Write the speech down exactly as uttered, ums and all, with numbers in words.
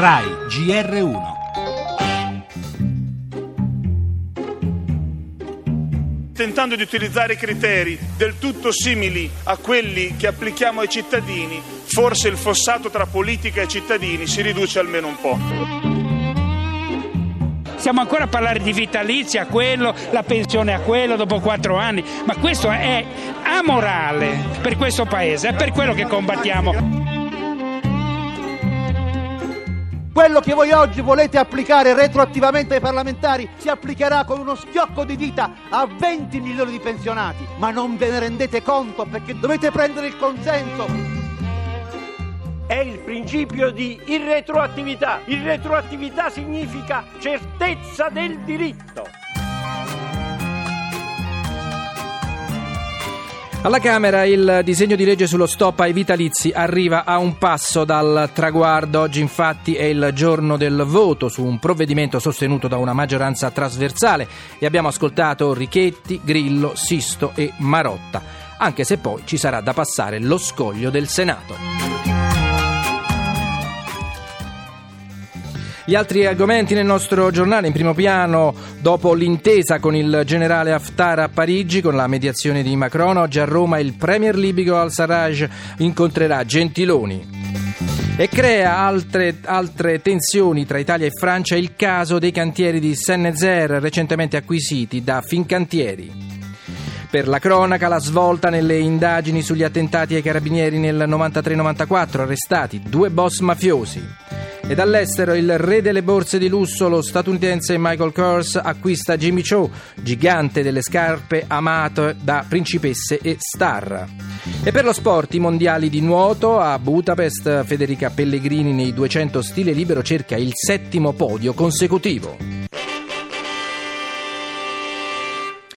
Rai G R uno. Tentando di utilizzare criteri del tutto simili a quelli che applichiamo ai cittadini, forse il fossato tra politica e cittadini si riduce almeno un po'. Siamo ancora a parlare di vitalizi a quello, la pensione a quello dopo quattro anni, ma questo è amorale per questo Paese, è per quello che combattiamo. Quello che voi oggi volete applicare retroattivamente ai parlamentari si applicherà con uno schiocco di dita a venti milioni di pensionati, ma non ve ne rendete conto perché dovete prendere il consenso. È il principio di irretroattività. Irretroattività significa certezza del diritto. Alla Camera il disegno di legge sullo stop ai vitalizi arriva a un passo dal traguardo. Oggi infatti è il giorno del voto su un provvedimento sostenuto da una maggioranza trasversale e abbiamo ascoltato Richetti, Grillo, Sisto e Marotta, anche se poi ci sarà da passare lo scoglio del Senato. Gli altri argomenti nel nostro giornale in primo piano, dopo l'intesa con il generale Haftar a Parigi, con la mediazione di Macron, oggi a Roma il premier libico Al-Saraj incontrerà Gentiloni. E crea altre, altre tensioni tra Italia e Francia il caso dei cantieri di Saint-Nazaire recentemente acquisiti da Fincantieri. Per la cronaca, la svolta nelle indagini sugli attentati ai carabinieri nel novantatré novantaquattro, arrestati due boss mafiosi. E dall'estero il re delle borse di lusso, lo statunitense Michael Kors, acquista Jimmy Choo, gigante delle scarpe amato da principesse e star. E per lo sport, i mondiali di nuoto a Budapest, Federica Pellegrini nei duecento stile libero cerca il settimo podio consecutivo.